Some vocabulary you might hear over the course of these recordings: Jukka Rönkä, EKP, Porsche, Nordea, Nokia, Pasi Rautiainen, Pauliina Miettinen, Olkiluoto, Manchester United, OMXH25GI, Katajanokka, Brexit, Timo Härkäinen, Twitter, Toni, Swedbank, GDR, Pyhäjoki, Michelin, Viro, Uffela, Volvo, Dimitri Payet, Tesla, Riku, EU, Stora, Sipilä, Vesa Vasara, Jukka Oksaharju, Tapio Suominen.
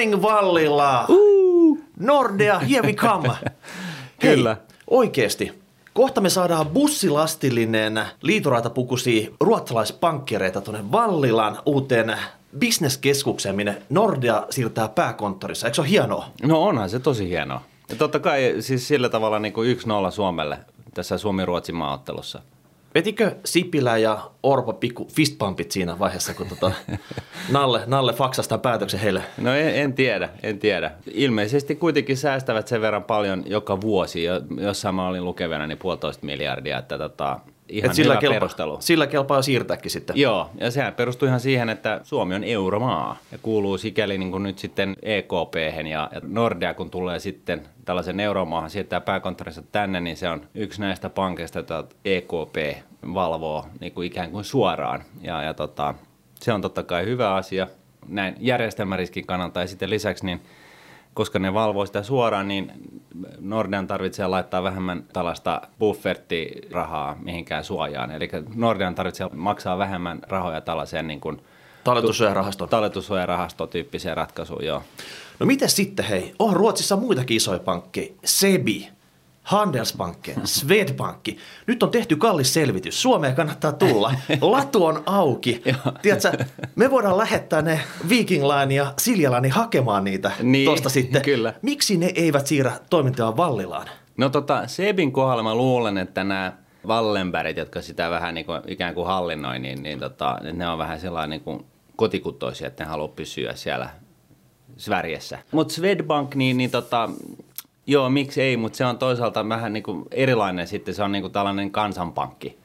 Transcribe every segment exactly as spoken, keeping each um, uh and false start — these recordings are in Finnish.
morning Vallila! Uh. Nordea, here we come! Kyllä. Hei, oikeesti. Kohta me saadaan bussilastillinen liitoraitapukuisia ruotsalaispankkireita tuonne Vallilan uuteen bisneskeskukseen, minne Nordea siirtää pääkonttorissa. Eikö se ole hienoa? No onhan se tosi hienoa. Ja totta kai siis sillä tavalla niin kuin yksi nolla Suomelle tässä Suomi-Ruotsin maaottelussa. Vetikö Sipilä ja Orpo pikku fistpumpit siinä vaiheessa, kun tota Nalle, Nalle faksastaa päätöksen heille? No en, en tiedä, en tiedä. Ilmeisesti kuitenkin säästävät sen verran paljon joka vuosi. Jossain mä olin lukevena niin puolitoista miljardia, että tota, ihan Et sillä hyvä kelpa, perustelu. Sillä kelpaa jo siirtääkin sitten. Joo, ja sehän perustuu ihan siihen, että Suomi on euromaa ja kuuluu sikäli niin kuin nyt sitten E K P:hen ja Nordea, kun tulee sitten tällaisen euromaahan siirtää pääkonttorinsa tänne, niin se on yksi näistä pankeista, jota E K P valvoo niin kuin ikään kuin suoraan. Ja, ja tota, se on totta kai hyvä asia näin järjestelmäriskin kannalta. Ja sitten lisäksi, niin, koska ne valvoo sitä suoraan, niin Nordean tarvitsee laittaa vähemmän tällaista bufferttirahaa mihinkään suojaan. Eli Nordean tarvitsee maksaa vähemmän rahoja tällaiseen niin kuin talletussuojarahasto. Talletussuojarahasto tyyppiseen ratkaisuun, joo. No miten sitten hei, on Ruotsissa muitakin isoja pankkeja, SEBI, Handelsbanken, Swedbank. Nyt on tehty kallis selvitys, Suomeen kannattaa tulla, latu on auki. Tiedätkö, me voidaan lähettää ne Viking-lain ja Siljälä hakemaan niitä niin, tuosta sitten. Kyllä. Miksi ne eivät siirrä toimintaa Vallilaan? No tota, SEBin kohdalla mä luulen, että nämä Wallenbergit, jotka sitä vähän niin kuin, ikään kuin hallinnoi, niin, niin tota, ne on vähän sellainen niin kuin kotikutoisia, että ne haluaa pysyä siellä Sverigessä. Mutta Swedbank, niin, niin tota, joo, miksi ei, mutta se on toisaalta vähän niin kuin erilainen sitten, se on niin kuin tällainen kansanpankki.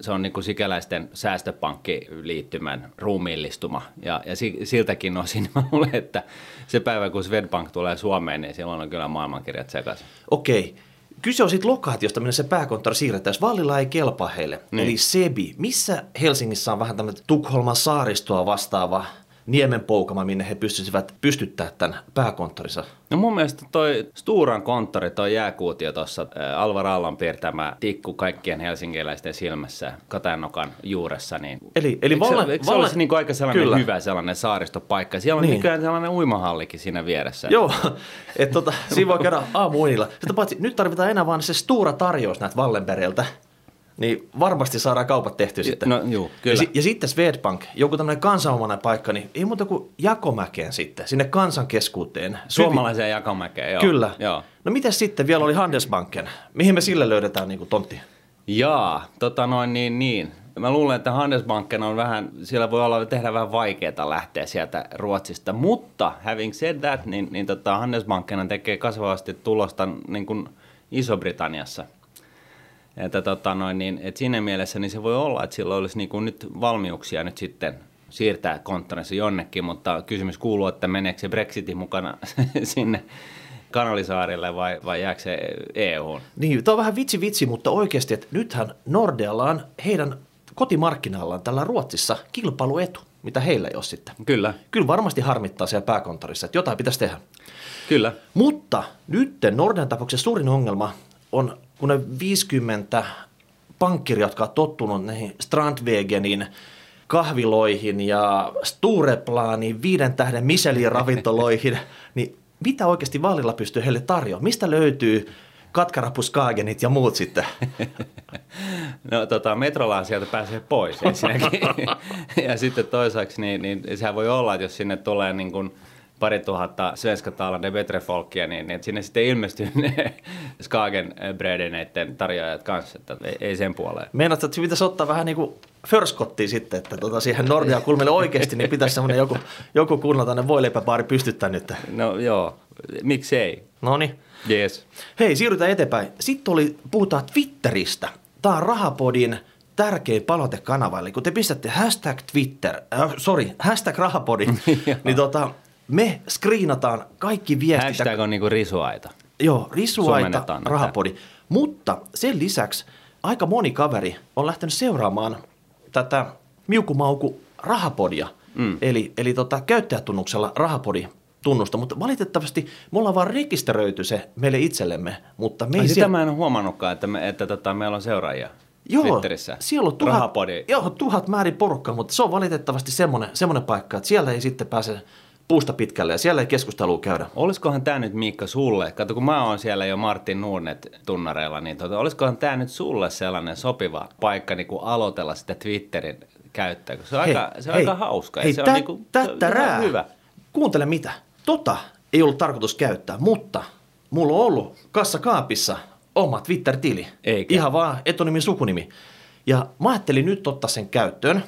Se on niin kuin sikäläisten säästöpankkiliittymän ruumiillistuma ja, ja siltäkin osin mä luulen, että se päivä kun Swedbank tulee Suomeen, niin silloin on kyllä maailmankirjat sekaisin. Okei. Kyse on sitten lokaatiosta, minne se pääkonttori siirretään, jos Vallila ei kelpaa heille. Niin. Eli SEBI, missä Helsingissä on vähän tämmöinen Tukholman saaristoa vastaava niemenpoukama, minne he pystyisivät pystyttämään tämän pääkonttorinsa? No mun mielestä toi Storan konttori, toi jääkuutio tuossa, Alvar Aallon piirtämä tikku kaikkien helsinkiläisten silmässä Katajanokan juuressa. Niin eli eli eikö se, vallan, eikö se vallan, olisi niin aika sellainen kyllä. hyvä sellainen saaristopaikka? Siellä on niin. nykyään sellainen uimahallikin siinä vieressä. Joo, että tota, siinä voi käydä aamuunilla. Paitsi, nyt tarvitaan enää vaan se Stora tarjous näitä Wallenbergiltä. Niin varmasti saadaan kaupat tehty sitten. No, juu, kyllä. Ja, ja sitten Swedbank, joku tämmöinen kansanomainen paikka, niin ei muuta kuin Jakomäkeen sitten, sinne kansankeskuuteen. Suomalaiseen Jakomäkeen, joo. Kyllä. Joo. No mitäs sitten vielä oli Handelsbanken? Mihin me sille löydetään niin kuin tontti? Jaa, tota noin niin niin. Mä luulen, että Handelsbanken on vähän, siellä voi olla tehdä vähän vaikeaa lähteä sieltä Ruotsista, mutta having said that, niin, niin tota Handelsbanken tekee kasvavasti tulosta niin kuin Iso-Britanniassa. Että tota noin, niin, et siinä mielessä niin se voi olla, että sillä olisi niin kuin nyt valmiuksia nyt sitten siirtää konttorinsa jonnekin, mutta kysymys kuuluu, että meneekö se Brexitin mukana sinne Kanalisaarille vai, vai jääkö se E U:hun? Niin, tämä on vähän vitsi vitsi, mutta oikeasti, että nythän Nordealla on heidän kotimarkkinallaan tällä Ruotsissa kilpailuetu, mitä heillä ei ole sitten. Kyllä. Kyllä varmasti harmittaa siellä pääkonttorissa, että jotain pitäisi tehdä. Kyllä. Mutta nyt Nordean tapauksessa suurin ongelma on, kun ne viisikymmentä pankkiria, jotka on tottunut näihin Strandvägenin kahviloihin ja Stureplanin viiden tähden Michelin ravintoloihin, niin mitä oikeasti Vallila pystyy heille tarjoamaan? Mistä löytyy katkarapuskaagenit ja muut sitten? No tota, metrolaan sieltä pääsee pois ensinnäkin. Ja sitten toisaaksi, niin, niin sehän voi olla, että jos sinne tulee niin kuin pari tuhatta svenskatalan de betrefolkia, niin, niin sinne sitten ilmestyy ne Skagen Bredeneiden tarjoajat kanssa, että ei, ei sen puoleen. Meinaatko, että pitäisi ottaa vähän niin kuin förskottiin sitten, että tuota siihen Nordean kulmille oikeasti, niin pitäisi semmoinen joku, joku kunnan tänne voileipäbaari pystyttää nyt. No joo, miksei. Noniin. Yes. Hei, siirrytään eteenpäin. Sitten oli, puhutaan Twitteristä. Tämä on Rahapodin tärkeä palautekanava, eli kun te pistätte hashtag Twitter, äh, sorry, hashtag Rahapodi, niin tota me screenataan kaikki viestit. Hashtag on niin kuin risuaita. Joo, risuaita, Rahapodi. Tämän. Mutta sen lisäksi aika moni kaveri on lähtenyt seuraamaan tätä miukumauku Rahapodia, mm. eli, eli tota, käyttäjätunnuksella Rahapodi tunnusta. Mutta valitettavasti me ollaan vaan rekisteröity se meille itsellemme. Mutta me ei sitä siellä mä en ole huomannutkaan, että, me, että tota, meillä on seuraajia. Joo, siellä on tuhat, joo, tuhat määrin porukkaa, mutta se on valitettavasti semmoinen, semmoinen paikka, että siellä ei sitten pääse puusta pitkälle ja siellä ei keskustelua käydä. Olisikohan tämä nyt, Miikka, sulle, kato kun mä oon siellä jo Martin Nuunet-tunnareilla, niin tota, olisikohan tämä nyt sulle sellainen sopiva paikka niin kuin aloitella sitä Twitterin käyttöä, koska se on, hei, aika, se on hei, aika hauska. Hei, ja se tä, on niin kuin, tättärää. Hyvä. Kuuntele mitä. Tota ei ollut tarkoitus käyttää, mutta mulla on ollut kassakaapissa oma Twitter-tili. Eikä. Ihan vaan etunimi, sukunimi. Ja mä ajattelin nyt ottaa sen käyttöön.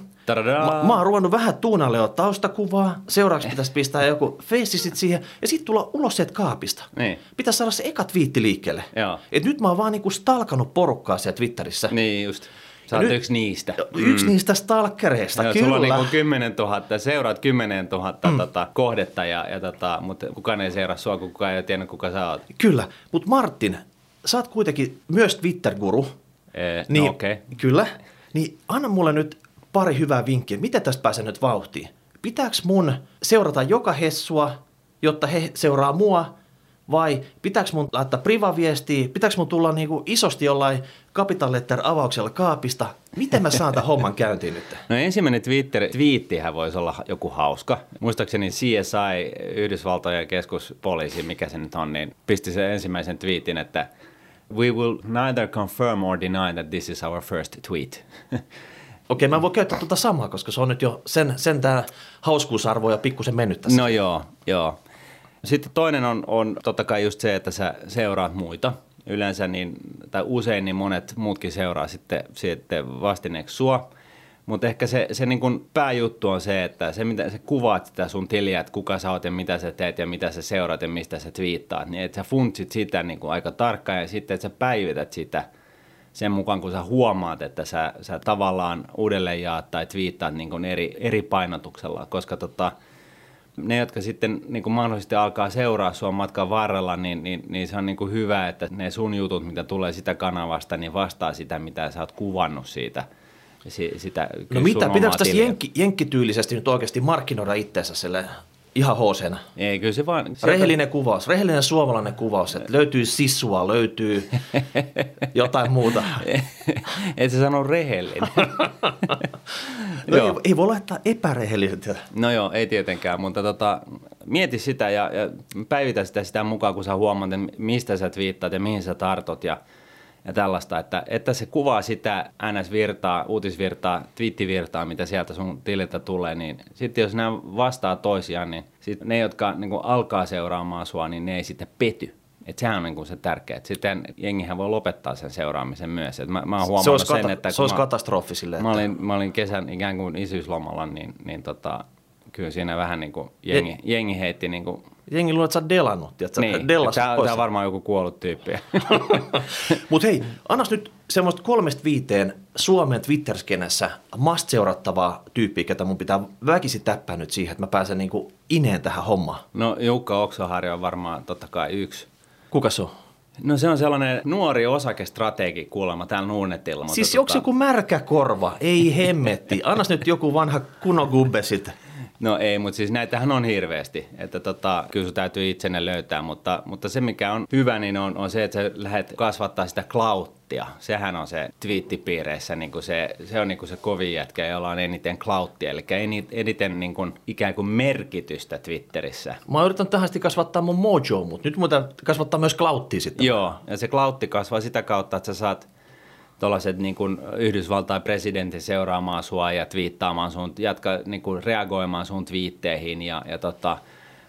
Mä, mä oon ruvennut vähän tuunalle jo taustakuvaa, seuraavaksi pitäisi pistää joku feissi sit siihen, ja sitten tulla ulos sieltä kaapista. Niin. Pitäisi saada se eka twiitti liikkeelle. Joo. Et nyt mä oon vaan niinku stalkannut porukkaa siellä Twitterissä. Niin just. Sä oot yksi niistä. Yksi mm. niistä stalkereista, joo, kyllä. Sulla on niinku kymmenen tuhatta, seuraat kymmenen tuhatta mm. tota, kohdetta, ja, ja tota, mutta kukaan ei seuraa sua, kun kukaan ei tiedä, kuka sä oot. Kyllä, mutta Martin, sä oot kuitenkin myös Twitter-guru. Eh, niin, no, okay. Kyllä. Niin anna mulle nyt pari hyvää vinkkiä. Miten tästä pääsee nyt vauhtiin? Pitääkö mun seurata joka hessua, jotta he seuraa mua? Vai pitääkö mun laittaa privaviestiä? Pitääkö mun tulla niinku isosti jollain capital letter -avauksella kaapista? Miten mä saan tämän homman käyntiin nyt? No ensimmäinen Twitter-twiittihän voisi olla joku hauska. Muistaakseni C S I, Yhdysvaltojen keskuspoliisi, mikä se nyt on, niin pisti sen ensimmäisen twiitin, että "We will neither confirm or deny that this is our first tweet." Okei, mä voin käyttää tuota samaa, koska se on nyt jo sen, sen tää hauskuusarvo ja pikkusen mennyt tässä. No joo, joo. Sitten toinen on, on totta kai just se, että sä seuraat muita. Yleensä niin, tai usein niin monet muutkin seuraa sitten, sitten vastineeksi sua. Mutta ehkä se, se niin kun pääjuttu on se, että se mitä sä kuvaat sitä sun tiliä, että kuka sä oot ja mitä sä teet ja mitä sä seuraat ja mistä sä twiittaat, niin että sä funtsit sitä niin kun aika tarkkaan ja sitten että sä päivität sitä sen mukaan, kun sä huomaat, että sä, sä tavallaan uudelleen jaat tai twiittaat niin kun eri, eri painotuksella, koska tota, ne, jotka sitten niin kun mahdollisesti alkaa seuraa sua matkan varrella, niin, niin, niin se on niin kun hyvä, että ne sun jutut, mitä tulee sitä kanavasta, niin vastaa sitä, mitä sä oot kuvannut siitä. Sitä, no mitä, pitääkö tässä jenk, jenkkityylisesti nyt oikeasti markkinoida itseänsä sille ihan hoosena? Ei, kyllä se vaan... Sieltä... Rehellinen kuvaus, rehellinen suomalainen kuvaus, että löytyy sissua, löytyy jotain muuta. Et sä sano rehellinen. No ei, ei voi laittaa epärehellisyyttä. No joo, ei tietenkään, mutta tota, mieti sitä ja, ja päivitä sitä sitä mukaan, kun sä huomaat, että mistä sä twiittaat ja mihin sä tartut ja... Ja tällaista, että, että se kuvaa sitä N S-virtaa, uutisvirtaa, twiittivirtaa, mitä sieltä sun tililtä tulee, niin sitten jos nämä vastaa toisiaan, niin sit ne, jotka niin kun alkaa seuraamaan sua, niin ne ei sitten pety. Että sehän on niin kun se tärkeä. Sitten jengihän voi lopettaa sen seuraamisen myös. Et mä, mä oon huomannut se sen, kata- että... Se olisi katastrofi silleen. Mä, että... mä olin kesän ikään kuin isyyslomalla, niin, niin tota, kyllä siinä vähän niin kuin jengi, Je- jengi heitti... Niin kuin jengi luulee, että sä oot delannut. Niin, tämä on varmaan joku kuollut tyyppi. Mutta hei, annas nyt semmoista kolmesta viiteen Suomen Twitter-skenessä must seurattavaa tyyppiä, ketä mun pitää väkisin täppää nyt siihen, että mä pääsen niinku ineen tähän hommaan. No Jukka Oksaharjun on varmaan totta kai yksi. Kuka se on? No se on sellainen nuori osakestrategi kuulemma täällä Nordnetilla. Siis onko se joku märkä korva? Ei hemmetti. Annas nyt joku vanha kunogubbe sitten. No ei, mutta siis näitähän on hirveästi, että tota, kyllä sun täytyy itsenne löytää, mutta, mutta se mikä on hyvä, niin on, on se, että sä lähdet kasvattaa sitä klauttia. Sehän on se twiittipiireissä, niin kuin se, se on niin kuin se kovin jätkä, jolla on eniten klauttia, eli eniten niin kuin, ikään kuin merkitystä Twitterissä. Mä oon yrittänyt tähän sitten kasvattaa mun mojo, mutta nyt muuten kasvattaa myös klauttia sitten. Joo, ja se klautti kasvaa sitä kautta, että sä saat... tuollaiset niin kuin Yhdysvaltain presidentin seuraamaan sua ja twiittaamaan sun, jatka, niin kuin reagoimaan sun twiitteihin ja, ja tota,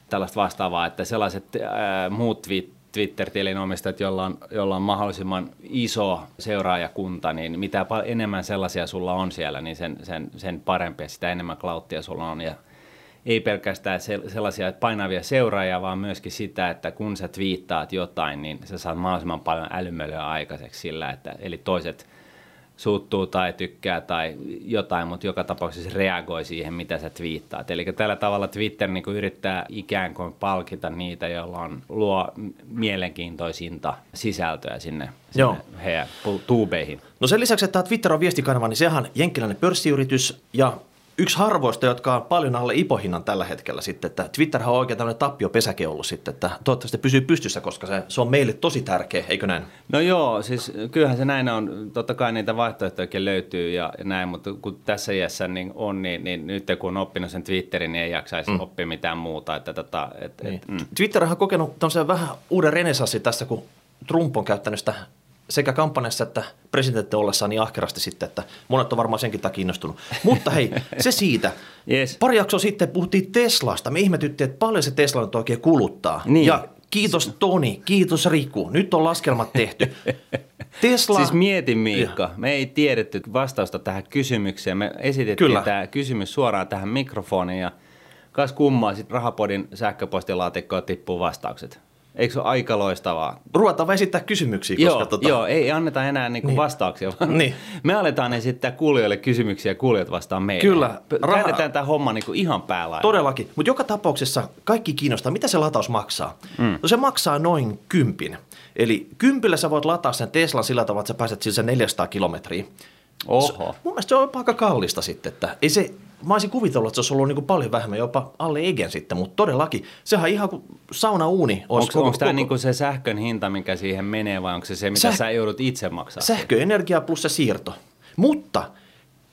tällaista vastaavaa, että sellaiset ää, muut Twitter-tilin omistajat, joilla on, jolla on mahdollisimman iso seuraajakunta, niin mitä enemmän sellaisia sulla on siellä, niin sen, sen, sen parempi, sitä enemmän klauttia sulla on ja ei pelkästään sellaisia painavia seuraajia, vaan myöskin sitä, että kun sä twiittaat jotain, niin sä saat mahdollisimman paljon älymölyä aikaiseksi sillä, että eli toiset suuttuu tai tykkää tai jotain, mutta joka tapauksessa reagoi siihen, mitä sä twiittaat. Eli tällä tavalla Twitter niin kuin yrittää ikään kuin palkita niitä, joilla on luo mielenkiintoisinta sisältöä sinne, sinne heidän tuubeihin. No sen lisäksi, että tämä Twitter on viestikanava, niin sehän on jenkkiläinen pörssiyritys ja yksi harvoista, jotka on paljon alle I P O-hinnan tällä hetkellä sitten, että Twitterhän on oikein tämmöinen tappiopesäke ollut sitten, että toivottavasti pysyy pystyssä, koska se, se on meille tosi tärkeä, eikö näin? No joo, siis kyllähän se näin on, totta kai niitä vaihtoehtoja löytyy ja näin, mutta kun tässä iässä niin on, niin, niin nyt kun on oppinut sen Twitterin, niin ei jaksaisi mm. oppia mitään muuta. Että tota, et, niin. et, mm. Twitterhän on kokenut tämmöisen vähän uuden renessanssin tässä, kun Trump on käyttänyt sitä sekä kampanjassa että presidentti ollessaan niin ahkerasti sitten, että monet on varmaan senkin takia innostunut. Mutta hei, se siitä. Yes. Pari jaksoa sitten puhuttiin Teslasta. Me ihmetyttiin, että paljon se Tesla nyt oikein kuluttaa. Niin. Ja kiitos Toni, kiitos Riku. Nyt on laskelmat tehty. Tesla... Siis mieti Miikka, me ei tiedetty vastausta tähän kysymykseen. Me esitettiin Kyllä. tämä kysymys suoraan tähän mikrofoniin ja kas kummaa sitten Rahapodin sähköpostilaatikkoon tippuu vastaukset. Eikö se ole aika loistavaa? Ruvetaan esittää kysymyksiä. Koska joo, tota... joo, ei anneta enää niinku niin. vastauksia, vaan niin. me aletaan esittää kuulijoille kysymyksiä ja kuulijat vastaan meille. Kyllä. Käännetään tämä homma niinku ihan päällä. Todellakin, mutta joka tapauksessa kaikki kiinnostaa, mitä se lataus maksaa. Mm. No se maksaa noin kympin. Eli kympillä sä voit lataa sen Teslan sillä tavalla, että sä pääset sillä neljäsataa kilometriä. Oho. Se, mun mielestä se on aika kallista sitten, että ei se... Mä olisin kuvitellut, että se olisi ollut niin kuin paljon vähemmän, jopa alle egen sitten, mutta todellakin, sehän ihan kuin sauna-uuni. Onko, onko koko... tämä niin kuin se sähkön hinta, mikä siihen menee, vai onko se se, mitä Säh... sä joudut itse maksamaan? Sähköenergia plus se siirto. Mutta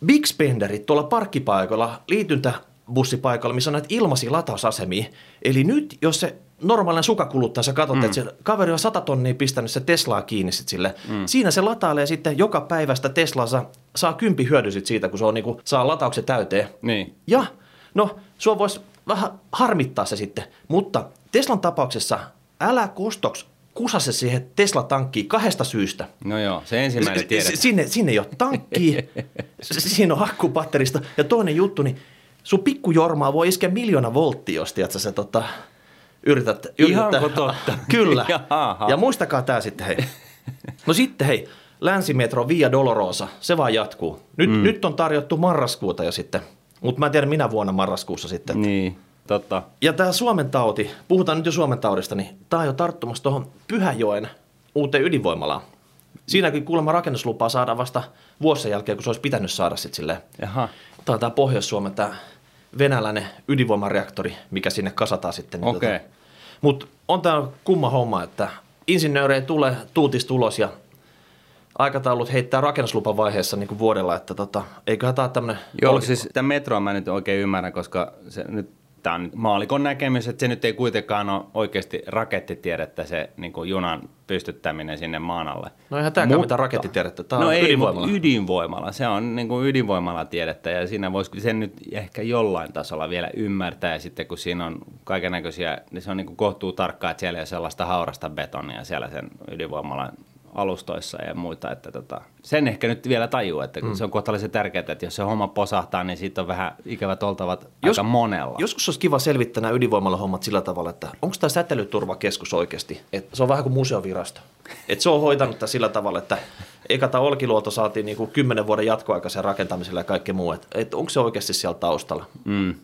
big spenderit tuolla parkkipaikalla, liityntäbussipaikalla, missä on näitä ilmaisia latausasemia, eli nyt jos se normaalinen sukakuluttaa, sä katsot, mm. että se kaveri on sata tonnia pistänyt se Teslaa kiinni sit sille. Mm. Siinä se latailee sitten joka päivästä Teslaansa, saa kympi hyödy sit siitä, kun se on niinku, saa latauksen täyteen. Niin. Ja no, sua voisi vähän harmittaa se sitten, mutta Teslan tapauksessa älä kostoksi kusase siihen Tesla-tankkiin kahdesta syystä. No joo, se ensimmäinen tiedetään. Sinne, sinne ei ole tankkia, siinä on akkupatterista. Ja toinen juttu, niin sun pikkujormaa voi iskeä miljoona volttia, jos tiedätkö se tota... Yrität, yrität. Ihanko totta? Kyllä. Jaha. Ja muistakaa tämä sitten, hei. No sitten, hei, Länsimetro Via Dolorosa, se vaan jatkuu. Nyt, mm. nyt on tarjottu marraskuuta jo sitten, mutta mä en tiedä minä vuonna marraskuussa sitten. Niin, totta. Ja tämä Suomen tauti, puhutaan nyt jo Suomen taudista, niin tämä on jo tarttumassa tuohon Pyhäjoen uuteen ydinvoimalaan. Siinäkin kuulemma rakennuslupaa saadaan vasta vuosien jälkeen, kun se olisi pitänyt saada sitten silleen. Jaha. Tämä on tämä Pohjois-Suomen tämä venäläinen ydinvoimareaktori, mikä sinne kasataan sitten. Okei. Okay. Mutta on tämä kumma homma, että insinöörejä tulee tuutista ulos ja aikataulut heittää rakennuslupan vaiheessa niin kuin vuodella, että tota, eiköhän tämä ole tämmöinen... Joo, oliko siis tämän metroa mä nyt oikein ymmärrän, koska se nyt, tämä on maalikon näkemys, että se nyt ei kuitenkaan ole oikeasti rakettitiedettä se niin kuin junan pystyttäminen sinne maan alle. No eihän tämäkään mitään rakettitiedettä, tämä no on ei, ydinvoimala. ydinvoimala, se on niin kuin ydinvoimalatiedettä ja siinä voisi sen nyt ehkä jollain tasolla vielä ymmärtää ja sitten kun siinä on kaikennäköisiä, niin se on niin kuin kohtuu tarkkaa, että siellä ei ole sellaista haurasta betonia siellä sen ydinvoimalan alustoissa ja muita, että tota, sen ehkä nyt vielä tajuu, että mm. se on kohtalaisen tärkeää, että jos se homma posahtaa, niin siitä on vähän ikävät oltavat Jos, aika monella. Joskus olisi kiva selvittää nämä ydinvoimalla hommat sillä tavalla, että onko tämä säteilyturvakeskus oikeasti, että se on vähän kuin museovirasto, että se on hoitanut tämän sillä tavalla, että eikä tämä Olkiluoto saatiin niin kuin kymmenen vuoden jatkoaikaisen rakentamisella ja kaikki muu, että et onko se oikeasti siellä taustalla mm.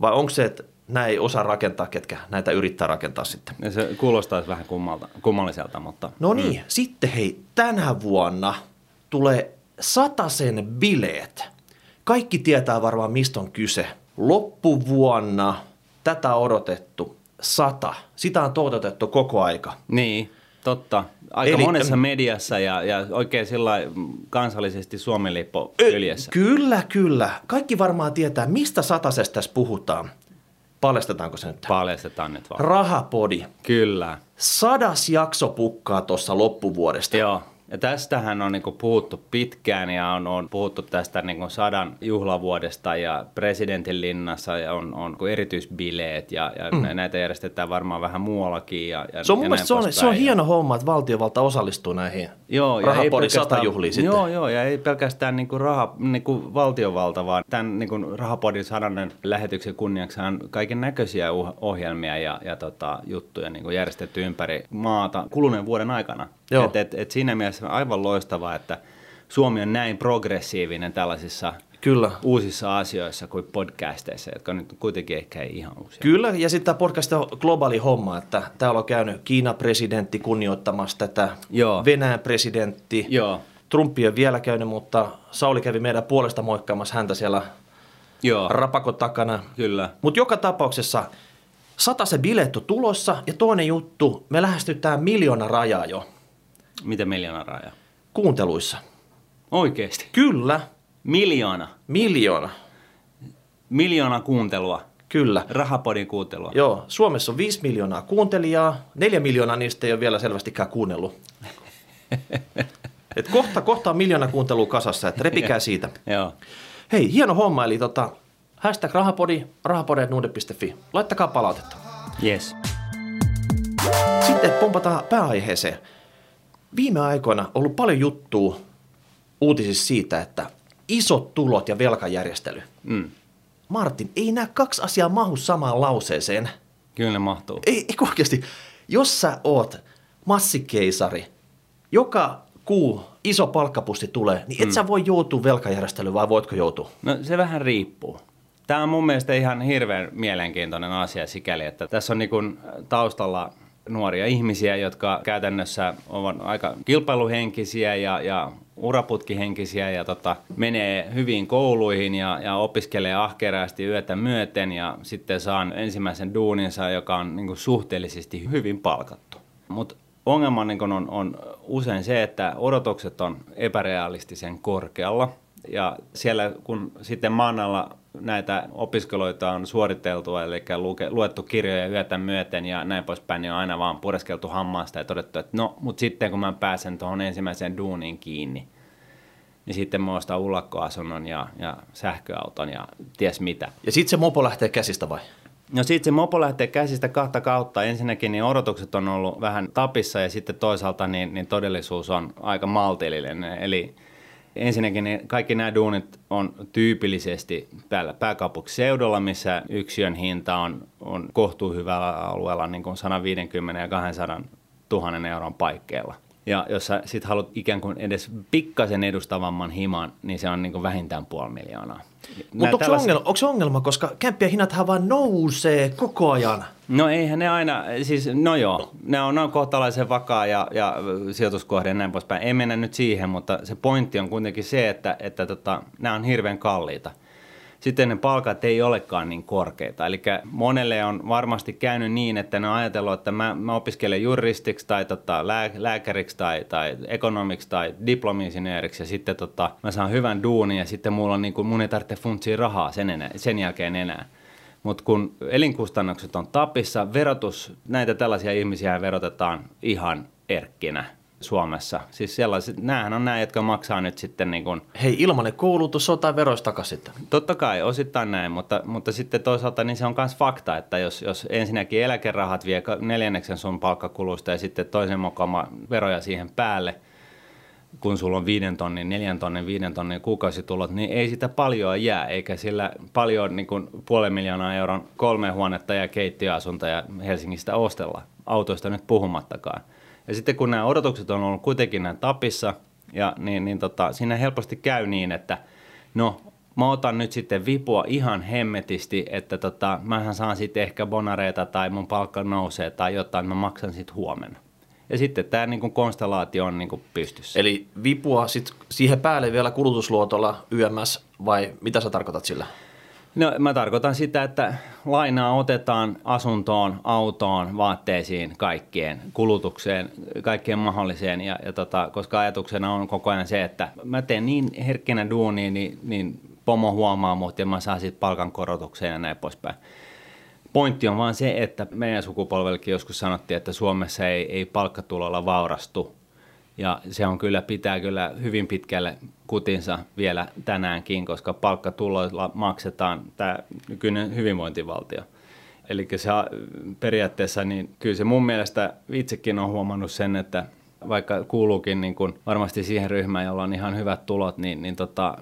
vai onko se, että nämä ei osaa rakentaa, ketkä näitä yrittää rakentaa sitten. Ja se kuulostaisi vähän kummalta, kummalliselta, mutta... No niin, mm. sitten hei, tänä vuonna tulee satasen bileet. Kaikki tietää varmaan, mistä on kyse. Loppuvuonna tätä odotettu sata. Sitä on toteutettu koko aika. Niin, totta. Aika Eli, monessa äm... mediassa ja, ja oikein sillä kansallisesti Suomen lippu yljessä. Kyllä, kyllä. Kaikki varmaan tietää, mistä satasesta tässä puhutaan. Paljastetaanko se nyt? Paljastetaan nyt vaan. Rahapodi. Kyllä. Sadas jakso pukkaa tuossa loppuvuodesta. Joo. Ja tästähän on niinku puhuttu pitkään ja on, on puhuttu tästä niinku sadan juhlavuodesta ja presidentin linnassa ja on, on erityisbileet ja, ja mm. näitä järjestetään varmaan vähän muuallakin. Ja, ja, se on, ja se on, se on hieno homma, että valtiovalta osallistuu näihin Rahapodin satajuhliin sitten. Joo, joo, ja ei pelkästään niinku raha, niinku valtiovalta, vaan tämän niinku Rahapodin sadannen lähetyksen kunniaksi on kaiken näköisiä ohjelmia ja, ja tota, juttuja niinku järjestetty ympäri maata kuluneen vuoden aikana. Et, et, et siinä mielessä on aivan loistavaa, että Suomi on näin progressiivinen tällaisissa Kyllä. uusissa asioissa kuin podcasteissa, jotka nyt kuitenkin ehkä ei ihan uusia. Kyllä, ja sitten tämä podcast on globaali homma, että täällä on käynyt Kiinan presidentti kunnioittamassa tätä, Joo. Venäjän presidentti, Joo. Trumpi on vielä käynyt, mutta Sauli kävi meidän puolesta moikkaamassa häntä siellä Joo. Rapako takana. Kyllä. Mutta joka tapauksessa satase bileet on tulossa ja toinen juttu, me lähestytään miljoona rajaa jo. Miten miljoona rajaa? Kuunteluissa. Oikeesti? Kyllä. Miljoona? Miljoona. Miljoona kuuntelua? Kyllä. Rahapodin kuuntelua? Joo. Suomessa on viisi miljoonaa kuuntelijaa, neljä miljoonaa niistä ei ole vielä selvästikään kuunnellut. Et kohta, kohta on miljoona kuuntelua kasassa, että repikää siitä. Joo. Hei, hieno homma, eli tota, hashtag rahapodi, rahapodi at nuude piste fi. Laittakaa palautetta. Yes. Sitten pompataan pääaiheeseen. Viime aikoina on ollut paljon juttua uutisissa siitä, että isot tulot ja velkajärjestely. Mm. Martin, ei nämä kaksi asiaa mahdu samaan lauseeseen. Kyllä ne mahtuu. Ei, ei oikeasti. Jos sä oot massikeisari, joka kuu iso palkkapussi tulee, niin et mm. sä voi joutua velkajärjestelyyn vai voitko joutua? No se vähän riippuu. Tämä on mun mielestä ihan hirveän mielenkiintoinen asia sikäli, että tässä on niin kuin taustalla nuoria ihmisiä, jotka käytännössä ovat aika kilpailuhenkisiä ja, ja uraputkihenkisiä ja tota, menee hyviin kouluihin ja, ja opiskelee ahkerasti yötä myöten ja sitten saa ensimmäisen duuninsa, joka on niin kuin suhteellisesti hyvin palkattu. Mut ongelma niin kun on, on usein se, että odotukset on epärealistisen korkealla ja siellä kun sitten maan alla näitä opiskeluita on suoriteltu, eli luke, luettu kirjoja yötä myöten ja näin poispäin, niin on aina vaan pureskeltu hammaasta ja todettu, että no, mutta sitten kun mä pääsen tuohon ensimmäiseen duuniin kiinni, niin sitten mä ostan ullakkoasunnon ja, ja sähköauton ja ties mitä. Ja sitten se mopo lähtee käsistä vai? No sitten se mopo lähtee käsistä kahta kautta. Ensinnäkin niin odotukset on ollut vähän tapissa ja sitten toisaalta niin, niin todellisuus on aika maltillinen. Eli ensinnäkin niin kaikki nämä duunit on tyypillisesti täällä pääkaupunkiseudulla, missä yksiön hinta on, on kohtuuhyvällä alueella niin kuin sata viisikymmentä ja kaksisataa tuhatta euron paikkeilla. Ja jos sä sit haluat ikään kuin edes pikkasen edustavamman himan, niin se on niin kuin vähintään puoli miljoonaa. Mutta onko tällaiset... ongelma, ongelma, koska kämppien hinnathan vaan nousee koko ajan? No eihän ne aina, siis no joo, ne on, ne on kohtalaisen vakaa ja, ja sijoituskohde ja näin poispäin. Ei mennä nyt siihen, mutta se pointti on kuitenkin se, että, että tota, nämä on hirveän kalliita. Sitten ne palkat ei olekaan niin korkeita. Eli monelle on varmasti käynyt niin, että ne on ajatellut, että mä, mä opiskelen juristiksi tai tota, lää, lääkäriksi tai, tai ekonomiksi tai diplomi-insinööriksi ja sitten tota, mä saan hyvän duunin ja sitten mulla on niin kuin, mun ei tarvitse funtsia rahaa sen, enää, sen jälkeen enää. Mutta kun elinkustannukset on tapissa, verotus, näitä tällaisia ihmisiä verotetaan ihan erkkinä Suomessa. Siis sellaiset, näähän on nämä, jotka maksaa nyt sitten niin kuin... Hei, ilmanen koulutus on tai veroista takaisin sitten. Totta kai, osittain näin, mutta, mutta sitten toisaalta niin se on myös fakta, että jos, jos ensinnäkin eläkerahat vie neljänneksen sun palkkakulusta ja sitten toisen mukaan veroja siihen päälle, kun sulla on viiden tonnin, neljän tonnin, viiden tonnin kuukausitulot, niin ei sitä paljon jää, eikä sillä paljon niin kuin puolen miljoonaa euron kolme huonetta ja keittiöasunta ja Helsingistä ostella, autoista nyt puhumattakaan. Ja sitten kun nämä odotukset on ollut kuitenkin näin tapissa, ja niin, niin tota, siinä helposti käy niin, että no mä otan nyt sitten vipua ihan hemmetisti, että tota, mähän saan sitten ehkä bonareita tai mun palkka nousee tai jotain, mä maksan sitten huomenna. Ja sitten tämä niinku konstellaatio on niinku pystyssä. Eli vipua sitten siihen päälle vielä kulutusluotolla Y M S vai mitä sä tarkoitat sillä? No mä tarkoitan sitä, että lainaa otetaan asuntoon, autoon, vaatteisiin, kaikkeen, kulutukseen, kaikkeen mahdolliseen. Ja, ja tota, koska ajatuksena on koko ajan se, että mä teen niin herkkinä duunia, niin, niin pomo huomaa mut ja mä saan siitä palkankorotukseen ja näin poispäin. Pointti on vaan se, että meidän sukupolvellekin joskus sanottiin, että Suomessa ei, ei palkkatulolla vaurastu. Ja se on kyllä, pitää kyllä hyvin pitkälle kutinsa vielä tänäänkin, koska palkkatuloilla maksetaan tämä nykyinen hyvinvointivaltio. Eli se periaatteessa, niin kyllä se mun mielestä itsekin on huomannut sen, että vaikka kuuluukin niin kuin varmasti siihen ryhmään, jolla on ihan hyvät tulot, niin, niin tota,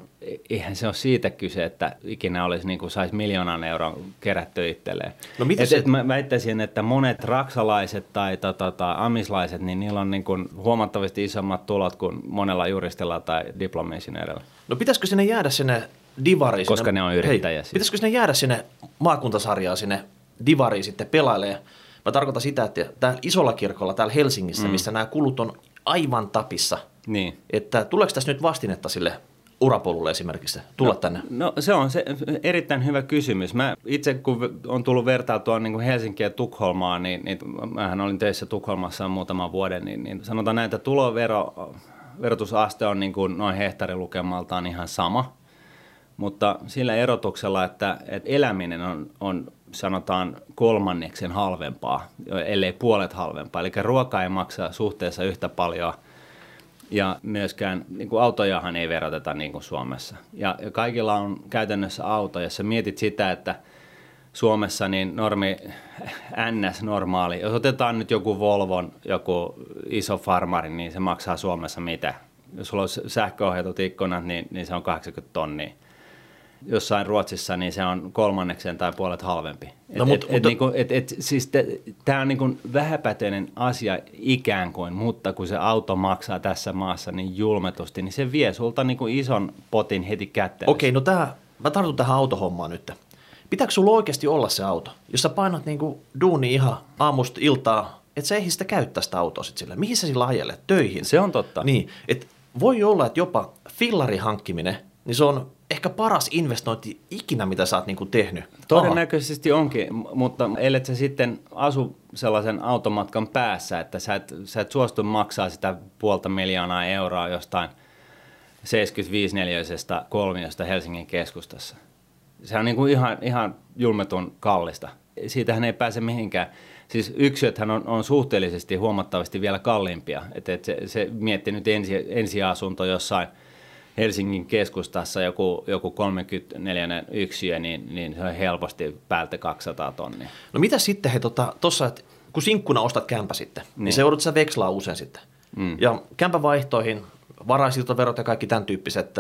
eihän se ole siitä kyse, että ikinä olisi niin kuin saisi miljoonan euron kerätty itselleen. No mitä et, se... et mä väittäisin, että monet raksalaiset tai ta, ta, ta, amislaiset, niin niillä on niin kuin huomattavasti isommat tulot kuin monella juristilla tai diplomi-insinöörillä. No pitäisikö sinne jäädä sinne divariin? Koska sinne... ne on yrittäjiä. Hei, pitäisikö sinne jäädä sinne maakuntasarjaan sinne divariin sitten pelailemaan? Mä tarkoitan sitä, että täällä isolla kirkolla, täällä Helsingissä, mm. missä nämä kulut on aivan tapissa, niin. Että tuleeko tässä nyt vastinetta sille urapolulle esimerkiksi tulla no, tänne? No se on se, erittäin hyvä kysymys. Mä itse kun on tullut vertautua niin kuin Helsinkiä ja Tukholmaan, niin, niin mähän olin töissä Tukholmassa muutaman vuoden, niin, niin sanotaan näin, että tuloverotusaste on niin kuin noin hehtaarilukemaltaan ihan sama, mutta sillä erotuksella, että, että eläminen on, on sanotaan kolmanneksen halvempaa, ellei puolet halvempaa, eli ruoka ei maksa suhteessa yhtä paljon. Ja myöskään niin kuin autojahan ei veroteta niin kuin Suomessa. Ja kaikilla on käytännössä auto. Jos sä mietit sitä, että Suomessa niin normi ns. Normaali, jos otetaan nyt joku Volvon, joku iso farmari, niin se maksaa Suomessa mitä? Jos sulla on sähköohjatut ikkunat, niin, niin se on kahdeksankymmentä tonnia. Jossain Ruotsissa niin se on kolmanneksen tai puolet halvempi. No, et, mutta, et, mutta... Niinku, et, et, siis tämä on niinku vähäpätöinen asia ikään kuin, mutta kun se auto maksaa tässä maassa niin julmetusti, niin se vie sulta niinku ison potin heti käteen. Okei, no tää, mä tartun tähän autohommaan nyt. Pitääkö sulla oikeasti olla se auto? Jos sä painat niinku duuni ihan aamusta iltaa, et sä eihin sitä käyttää sitä autoa sit sillä. Mihin sä sillä ajelet? Töihin? Se on totta. Niin, et voi olla, että jopa fillarin hankkiminen, niin se on ehkä paras investointi ikinä, mitä sä oot niinku tehnyt. Todennäköisesti Aha. onkin, mutta ellet sä sitten asu sellaisen automatkan päässä, että sä et, sä et suostu maksaa sitä puolta miljoonaa euroa jostain seitsemänkymmentäviisi neliöisestä kolmiosta Helsingin keskustassa. Se on niinku ihan, ihan julmetun kallista. Siitähän ei pääse mihinkään. Siis yksiöthän on, on suhteellisesti huomattavasti vielä kalliimpia. Et, et se, se mietti nyt ensi, ensiasunto jossain Helsingin keskustassa joku, joku kolmekymmentäneljä yksiö, niin, niin se on helposti päältä kaksisataa tonnia. No mitä sitten, he, tuossa, tota, että kun sinkkuna ostat kämpä sitten, niin, niin se joudut sä vekslaa usein sitten. Mm. Ja kämpävaihtoihin, varainsiirtoverot ja kaikki tämän tyyppiset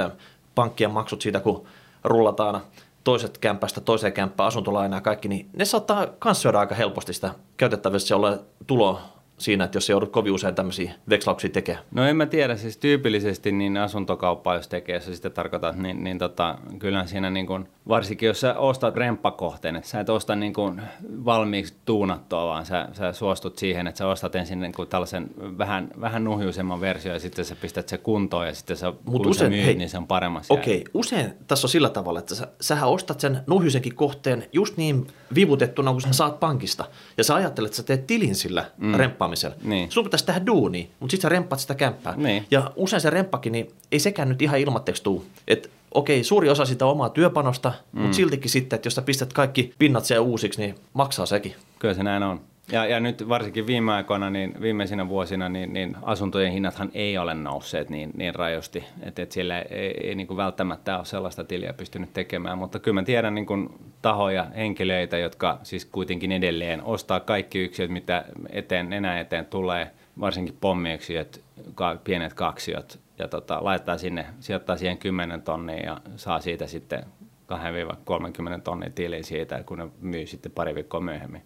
pankkien maksut siitä, kun rullataan toiset kämpästä toiseen kämppään, asuntolainaa ja kaikki, niin ne saattaa myös syödä aika helposti sitä käytettävissä olla tuloa siinä, että jos se joudut kovin usein tämmöisiä vekslauksia tekemään. No en mä tiedä, siis tyypillisesti niin asuntokauppaa jos tekee, jos sä sitä tarkoitat, niin, niin tota, kyllähän siinä niin kun, varsinkin jos sä ostat remppakohteen, että sä et osta niin kun valmiiksi tuunattua, vaan sä, sä suostut siihen, että sä ostat ensin niin kun tällaisen vähän, vähän nuhjuisemman version ja sitten sä pistät se kuntoon ja sitten sä, Mut kun usein, sä myyt, hei, niin se on paremmaksi. Okei, okay, usein tässä on sillä tavalla, että sä, sähän ostat sen nuhjuisenkin kohteen just niin vivutettuna, kun sä saat pankista ja sä ajattelet, että sä teet tilin sillä mm. remppaa. Niin. Sun pitäisi tehdä duunia, mutta sitten sä remppaat sitä kämppää. Niin. Ja usein se remppakin niin ei sekään nyt ihan ilmatteeksi tule. Että okei, suuri osa sitä omaa työpanosta, mm. mutta siltikin sitten, että jos sä pistät kaikki pinnat sen uusiksi, niin maksaa sekin. Kyllä se näin on. Ja, ja nyt varsinkin viime aikoina, niin viimeisinä vuosina, niin, niin asuntojen hinnathan ei ole nousseet niin, niin rajusti. Että et siellä ei, ei niin kuin välttämättä ole sellaista tiliä pystynyt tekemään. Mutta kyllä mä tiedän niin kuin tahoja, henkilöitä, jotka siis kuitenkin edelleen ostaa kaikki yksiöt, mitä eteen, enää eteen tulee. Varsinkin pommiyksiöt, ka, pienet kaksiot. Ja tota, laittaa sinne, sijoittaa siihen kymmenen tonnia ja saa siitä sitten kahdesta kolmeenkymmeneen tonnia tiliä siitä, kun ne myy sitten pari viikkoa myöhemmin.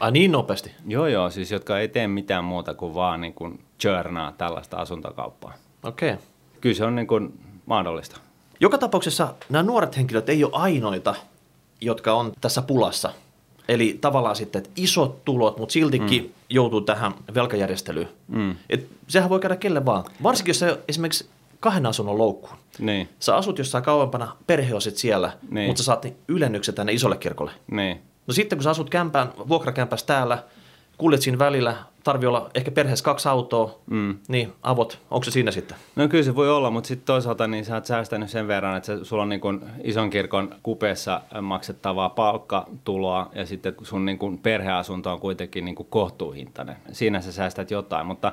Ah, niin nopeasti? Joo, joo, siis jotka ei tee mitään muuta kuin vaan niin kuin churnaa tällaista asuntokauppaa. Okei. Okay. Kyllä se on niin kuin mahdollista. Joka tapauksessa nämä nuoret henkilöt ei ole ainoita, jotka on tässä pulassa. Eli tavallaan sitten, että isot tulot, mutta siltikin mm. joutuu tähän velkajärjestelyyn. Mm. Et sehän voi käydä kelle vaan. Varsinkin, jos sä esimerkiksi kahden asunnon loukkuun. Niin. Sä asut jossain kauempana, perhe on sit siellä, niin. mutta sä saat ylennyksen tänne isolle kirkolle. Niin. No sitten kun sä asut kämpään, vuokrakämpässä täällä, kuljet siinä välillä, tarvii olla ehkä perheessä kaksi autoa, mm. niin avot, onko se siinä sitten? No kyllä se voi olla, mutta sitten toisaalta niin sä oot säästänyt sen verran, että sä, sulla on niin kun ison kirkon kupeessa maksettavaa palkkatuloa ja sitten sun niin kun perheasunto on kuitenkin niin kun kohtuuhintainen. Siinä sä säästät jotain, mutta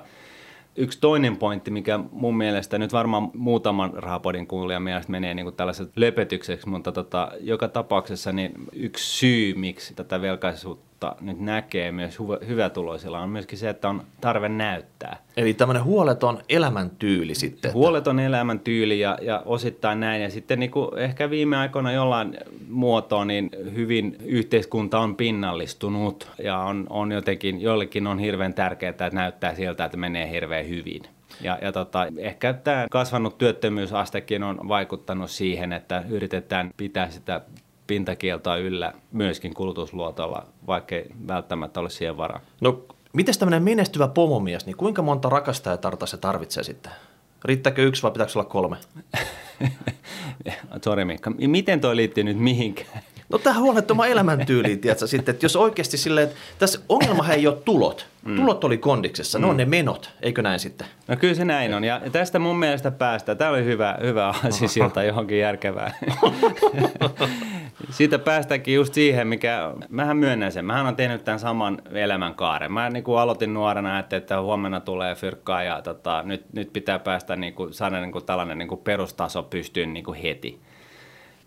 yksi toinen pointti, mikä mun mielestä nyt varmaan muutaman Rahapodin kuulijan mielestä menee niin kuin tällaiset löpötykseksi, mutta tota, joka tapauksessa niin yksi syy, miksi tätä velkaisuutta nyt näkee myös hyvä, hyvätuloisilla, on myöskin se, että on tarve näyttää. Eli tämmöinen huoleton elämäntyyli sitten. Huoleton elämäntyyli ja, ja osittain näin. Ja sitten niin kuin ehkä viime aikoina jollain muotoa, niin hyvin yhteiskunta on pinnallistunut ja on, on jotenkin, joillekin on hirveän tärkeää, että näyttää siltä, että menee hirveän hyvin. Ja, ja tota, ehkä tämä kasvanut työttömyysastekin on vaikuttanut siihen, että yritetään pitää sitä pintakieltoa yllä myöskin kulutusluotolla, vaikkei välttämättä ole siihen varaa. No. Mites tämmöinen menestyvä pomomies, niin kuinka monta rakastajaa tarvitsee sitten? Riittääkö yksi vai pitääkö olla kolme? Sori Mikka, miten toi liittyy nyt mihinkään? No tähän huolettomaan elämäntyyliin, tiedätkö, sitten, että jos oikeasti silleen, että tässä ongelmahan ei ole tulot. Mm. Tulot oli kondiksessa, ne mm. on ne menot, eikö näin sitten? No kyllä se näin on, ja tästä mun mielestä päästään. Tämä oli hyvä, hyvä aasisilta johonkin järkevää. Siitä päästäänkin just siihen, mikä, mähän myönnän sen, mähän olen tehnyt tämän saman elämänkaaren. Mä niin kuin aloitin nuorena, että, että huomenna tulee fyrkkaa ja tota, nyt, nyt pitää päästä niin kuin, saada niin kuin tällainen niin kuin perustaso pystyyn niin kuin heti.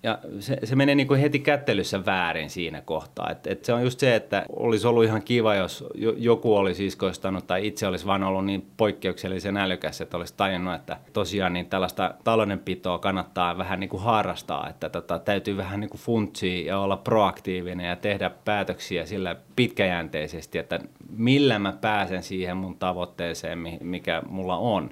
Ja se, se menee niin kuin heti kättelyssä väärin siinä kohtaa. Et, et se on just se, että olisi ollut ihan kiva, jos joku olisi iskoistanut tai itse olisi vaan ollut niin poikkeuksellisen älykäs, että olisi tajunnut, että tosiaan niin tällaista taloudenpitoa kannattaa vähän niin kuin harrastaa. Että tota, täytyy vähän niin kuin funtsia ja olla proaktiivinen ja tehdä päätöksiä sillä pitkäjänteisesti, että millä mä pääsen siihen mun tavoitteeseen, mikä mulla on.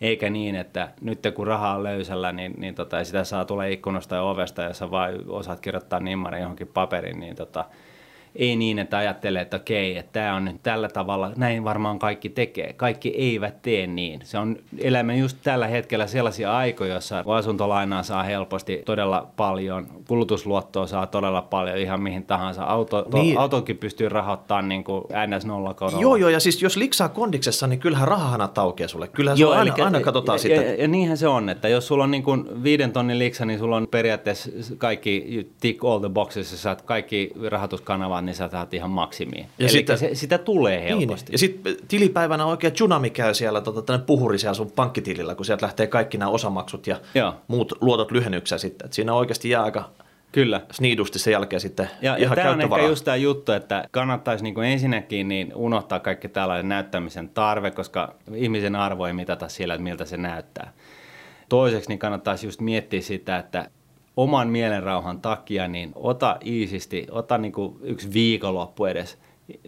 Eikä niin, että nyt kun rahaa on löysällä, niin, niin tota, sitä saa tulla ikkunasta ja ovesta, ja sä vaan osaat kirjoittaa nimmarin johonkin paperiin, niin tota, ei niin, että ajattelee, että okei, että tämä on nyt tällä tavalla, näin varmaan kaikki tekee. Kaikki eivät tee niin. Se on elämme just tällä hetkellä sellaisia aikoja, joissa asuntolainaa saa helposti todella paljon, kulutusluottoa saa todella paljon ihan mihin tahansa. Auto, to, niin. Autokin pystyy rahoittamaan niin kuin än äs nollakorolla. Joo, joo, ja siis jos liksaa kondiksessa, niin kyllähän rahahanat aukeaa sulle. Kyllähän joo, se on, aina, aina katsotaan sitä. Ja, ja niinhän se on, että jos sulla on niin kuin viiden tonnin liksa, niin sulla on periaatteessa kaikki tick all the boxes, sä saat kaikki rahoituskanavat, niin sä saat ihan maksimiin. Eli sitä, se, sitä tulee helposti. Niin. Ja sitten tilipäivänä oikein tsunami käy siellä, tota, puhuri siellä sun pankkitilillä, kun sieltä lähtee kaikki nämä osamaksut ja joo. muut luotot lyhennyksiä sitten. Et siinä oikeasti jää aika kyllä. sniidusti sen jälkeen sitten ja, ihan ja tämä on ehkä just tämä juttu, että kannattaisi niin kuin ensinnäkin niin unohtaa kaikki tällainen näyttämisen tarve, koska ihmisen arvo ei mitata siellä, että miltä se näyttää. Toiseksi niin kannattaisi just miettiä sitä, että oman mielenrauhan takia, niin ota iisisti, ota niin kuin yksi viikonloppu edes,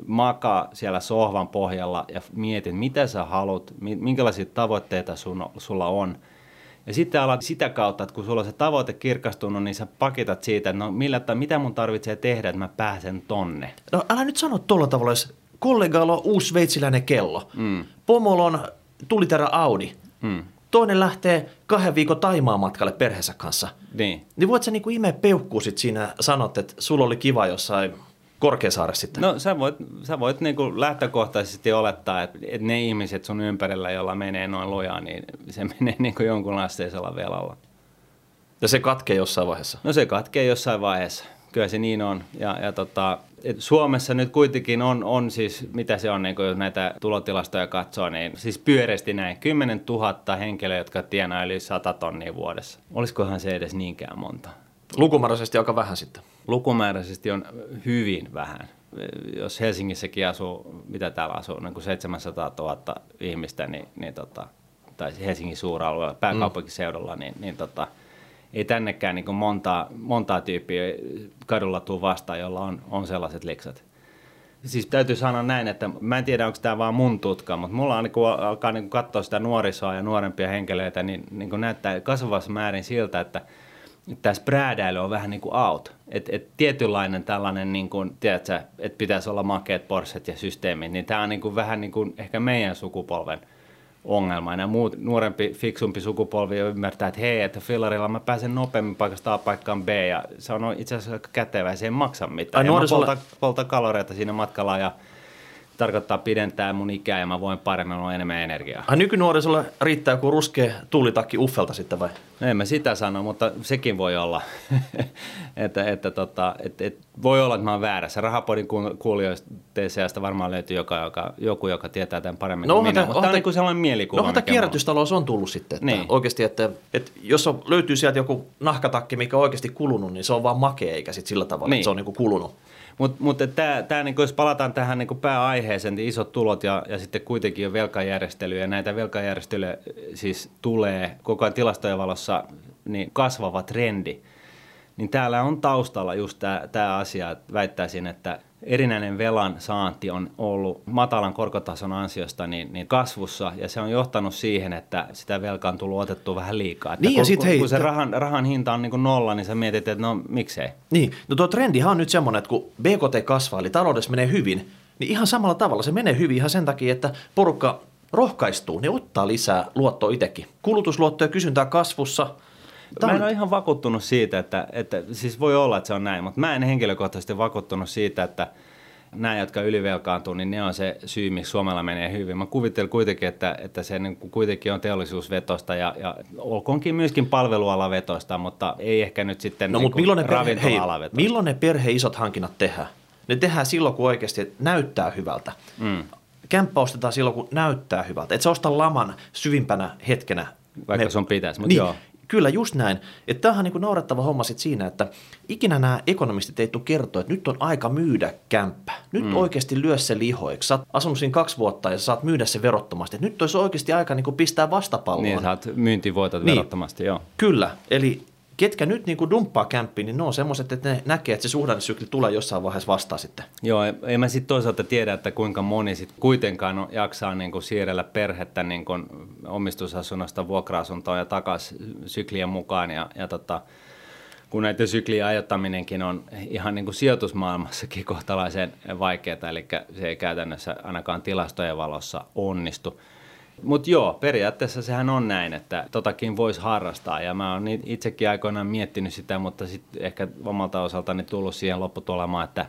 makaa siellä sohvan pohjalla ja mieti, mitä sä haluat, minkälaisia tavoitteita sun, sulla on. Ja sitten alat sitä kautta, että kun sulla on se tavoite kirkastunut, niin sä pakitat siitä, no millä, mitä mun tarvitsee tehdä, että mä pääsen tonne. No älä nyt sano tuolla tavalla, jos kollegalla on uusi sveitsiläinen kello, mm. pomolla on tuliterä Audi, mm. toinen lähtee kahden viikon Taimaan matkalle perheensä kanssa. Niin. Niin voit sä niinku imeä peukkuu sit siinä sanot, että sulla oli kiva jossain Korkeasaaressa sitten. No sä voit, sä voit niinku lähtökohtaisesti olettaa, että et ne ihmiset sun ympärillä, joilla menee noin lujaa, niin se menee niinku jonkun asteisella velalla. Ja se katkee jossain vaiheessa? No se katkee jossain vaiheessa. Kyllä se niin on. Ja, ja tota, Suomessa nyt kuitenkin on, on siis, mitä se on, niin kun jos näitä tulotilastoja katsoo, niin siis pyöreästi näin kymmenen tuhatta henkilöä, jotka tienaa yli sata tonnia vuodessa. Olisikohan se edes niinkään monta? Lukumääräisesti aika vähän sitten. Lukumääräisesti on hyvin vähän. Jos Helsingissäkin asuu, mitä täällä asuu, niin kuin seitsemänsataatuhatta ihmistä, niin, niin tota, tai Helsingin suuralueella, pääkaupunkiseudulla, niin, niin tota, ei tännekään niin montaa, montaa tyyppiä kadulla tuu vastaan, jolla on, on sellaiset liksat. Siis täytyy sanoa näin, että mä en tiedä, onko tämä vaan mun tutka, mutta mulla on, niin kun alkaa niin kun katsoa sitä nuorisoa ja nuorempia henkilöitä, niin, niin kun näyttää kasvavassa määrin siltä, että tämä spräädäily on vähän niin kuin out. Et, et tietynlainen tällainen, niin kuin, tiedätkö, että pitäisi olla makeat Porschet ja systeemit, niin tämä on niin kuin, vähän niin kuin ehkä meidän sukupolven ongelma. Ja muut nuorempi, fiksumpi sukupolvi ymmärtää, että hei, että fillarilla mä pääsen nopeammin paikasta A paikkaan B, ja se on itse asiassa aika kätevä, se ei maksa mitään. Ai, nuorisolle... mä polta, polta kaloreita siinä matkalla, ja tarkoittaa pidentää mun ikää, ja mä voin paremmin, mulla on enemmän energiaa. Ai, nykynuorisolle riittää joku ruskea tuulitakki Uffelta sitten vai? En mä sitä sano, mutta sekin voi olla. että, että, tota, et, et, voi olla, että mä oon väärässä. Rahapodin kuulijoista T C A:sta varmaan löytyy joka, joka, joku, joka tietää tämän paremmin no, kuin minä, mutta tämä on niinku sellainen mielikuva. No, tämä kierrätystalous on tullut sitten. Että niin. Oikeasti, että, että jos on, löytyy sieltä joku nahkatakki, mikä on oikeasti kulunut, niin se on vaan makea, eikä sitten sillä tavalla, niin. Että se on niinku kulunut. Mutta mut, niinku, jos palataan tähän niinku pääaiheeseen, niin isot tulot ja, ja sitten kuitenkin on velkajärjestelyjä. Näitä velkajärjestelyjä siis tulee koko ajan tilastojen valossa niin kasvava trendi. Niin täällä on taustalla just tämä asia, että väittäisin, että erinäinen velan saanti on ollut matalan korkotason ansiosta niin, niin kasvussa, ja se on johtanut siihen, että sitä velkaa on tullut otettua vähän liikaa. Että niin, kun, ja sit, hei, kun se rahan, rahan hinta on niin kuin nolla, niin sä mietit, että no miksei. Niin, no tuo trendihan on nyt semmoinen, että kun B K T kasvaa, eli taloudessa menee hyvin, niin ihan samalla tavalla se menee hyvin ihan sen takia, että porukka rohkaistuu, ne ottaa lisää luottoa itsekin. Kulutusluottoja kysyntää kasvussa. Mä en ole ihan vakuuttunut siitä, että, että siis voi olla, että se on näin, mutta mä en henkilökohtaisesti vakuuttunut siitä, että nämä, jotka ylivelkaantuu, niin ne on se syy, miksi Suomella menee hyvin. Mä kuvittelen kuitenkin, että, että se niin kuin kuitenkin on teollisuusvetosta ja, ja olkoonkin myöskin palvelualavetosta, mutta ei ehkä nyt sitten no, niin kuin ravintola-alavetosta. Hei, milloin ne perheisot hankinnat tehdään? Ne tehdään silloin, kun oikeasti näyttää hyvältä. Mm. Kämppä ostetaan silloin, kun näyttää hyvältä. Et sä osta laman syvimpänä hetkenä. Vaikka me... se on pitäisi, mutta niin, joo. Kyllä, just näin. Että tämähän on niin kuin naurettava homma sit siinä, että ikinä nämä ekonomistit ei tule kertoa, että nyt on aika myydä kämppä. Nyt mm. oikeasti lyö se lihoiksi. Sä oot asunut siinä kaksi vuotta ja sä saat myydä se verottomasti. Et nyt olisi oikeasti aika niin kuin pistää vastapalloon. Niin, sä oot myyntivoitot niin, verottomasti, joo. Kyllä, eli ketkä nyt niin kuin dumppaa kämppiin, niin ne on semmoiset, että ne näkee, että se suhdannesykli tulee jossain vaiheessa vastaan sitten. Joo, en mä sitten toisaalta tiedä, että kuinka moni sitten kuitenkaan jaksaa niin kuin siirrellä perhettä niin kuin omistusasunnosta vuokra-asuntoon ja takaisin syklien mukaan. Ja, ja tota, kun näiden syklien ajoittaminenkin on ihan niin kuin sijoitusmaailmassakin kohtalaisen vaikeaa, eli se ei käytännössä ainakaan tilastojen valossa onnistu. Mutta joo, periaatteessa sehän on näin, että totakin voisi harrastaa ja mä oon itsekin aikoinaan miettinyt sitä, mutta sitten ehkä omalta osaltani tullut siihen lopputulemaan, että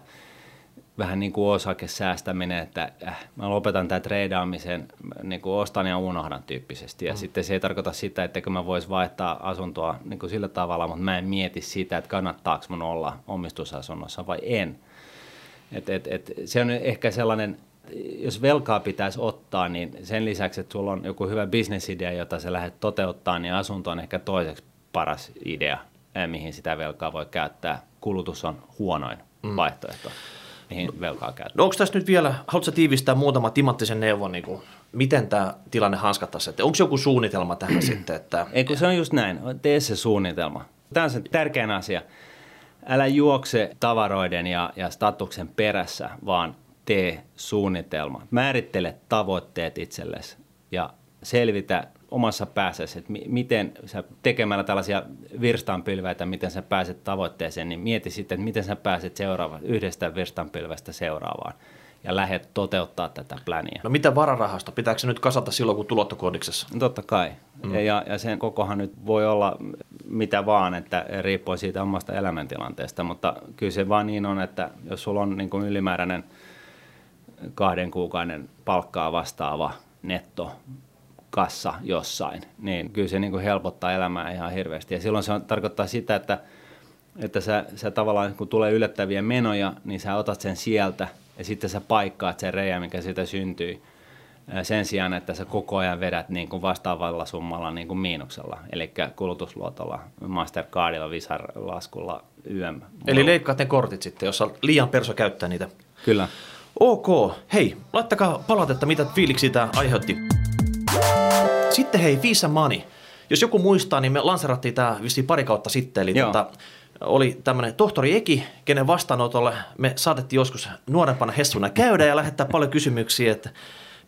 vähän niin kuin osakesäästäminen, että mä lopetan tämän treidaamisen, niin kuin ostan ja unohdan tyyppisesti. Ja mm. sitten se ei tarkoita sitä, että mä vois vaihtaa asuntoa niin kuin sillä tavalla, mutta mä en mieti sitä, että kannattaako mun olla omistusasunnossa vai en. Et, et, et, se on ehkä sellainen... Jos velkaa pitäisi ottaa, niin sen lisäksi, että sulla on joku hyvä bisnesidea, jota sä lähdet toteuttaa, niin asunto on ehkä toiseksi paras idea, mihin sitä velkaa voi käyttää. Kulutus on huonoin mm. vaihtoehto, mihin no, velkaa käyttää. No onko tässä nyt vielä, haluatko tiivistää muutama timanttisen neuvon, niin kuin, miten tämä tilanne hanskattaisiin? Onko joku suunnitelma tähän sitten? Että... Ei kun se on just näin, tee se suunnitelma. Tämä on se tärkein asia. Älä juokse tavaroiden ja, ja statuksen perässä, vaan... Tee suunnitelma. Määrittele tavoitteet itsellesi ja selvitä omassa päässäsi, että miten sä tekemällä tällaisia virstanpylväitä, miten sä pääset tavoitteeseen, niin mieti sitten, että miten sä pääset seuraavaan, yhdestä virstanpylvästä seuraavaan ja lähdet toteuttaa tätä pläniä. No mitä vararahasto? Pitääkö se nyt kasata silloin, kun tulot on kodiksessa? No totta kai. Mm. Ja, ja sen kokohan nyt voi olla mitä vaan, että riippuu siitä omasta elämäntilanteesta, mutta kyllä se vaan niin on, että jos sulla on niin kuin ylimääräinen kahden kuukauden palkkaa vastaava nettokassa jossain, niin kyllä se niin kuin helpottaa elämää ihan hirveästi. Ja silloin se on, tarkoittaa sitä, että, että sä, sä tavallaan, kun tulee yllättäviä menoja, niin sä otat sen sieltä ja sitten sä paikkaat sen reiä, mikä siitä syntyy, sen sijaan, että sä koko ajan vedät niin kuin vastaavalla summalla niin kuin miinuksella, eli kulutusluotolla, Mastercardilla, Visar-laskulla, Y M. Eli leikkaat ne kortit sitten, jos liian perso käyttää niitä. Kyllä. Ok, hei, laittakaa palautetta, mitä fiiliksi tämä aiheutti. Sitten hei, Visa Money. Jos joku muistaa, niin me lanserattiin tämä vissiin pari kautta sitten. Eli tota, oli tämmöinen tohtori Eki, kenen vastaanotolle me saatettiin joskus nuorempana hessuna käydä ja lähettää paljon kysymyksiä, että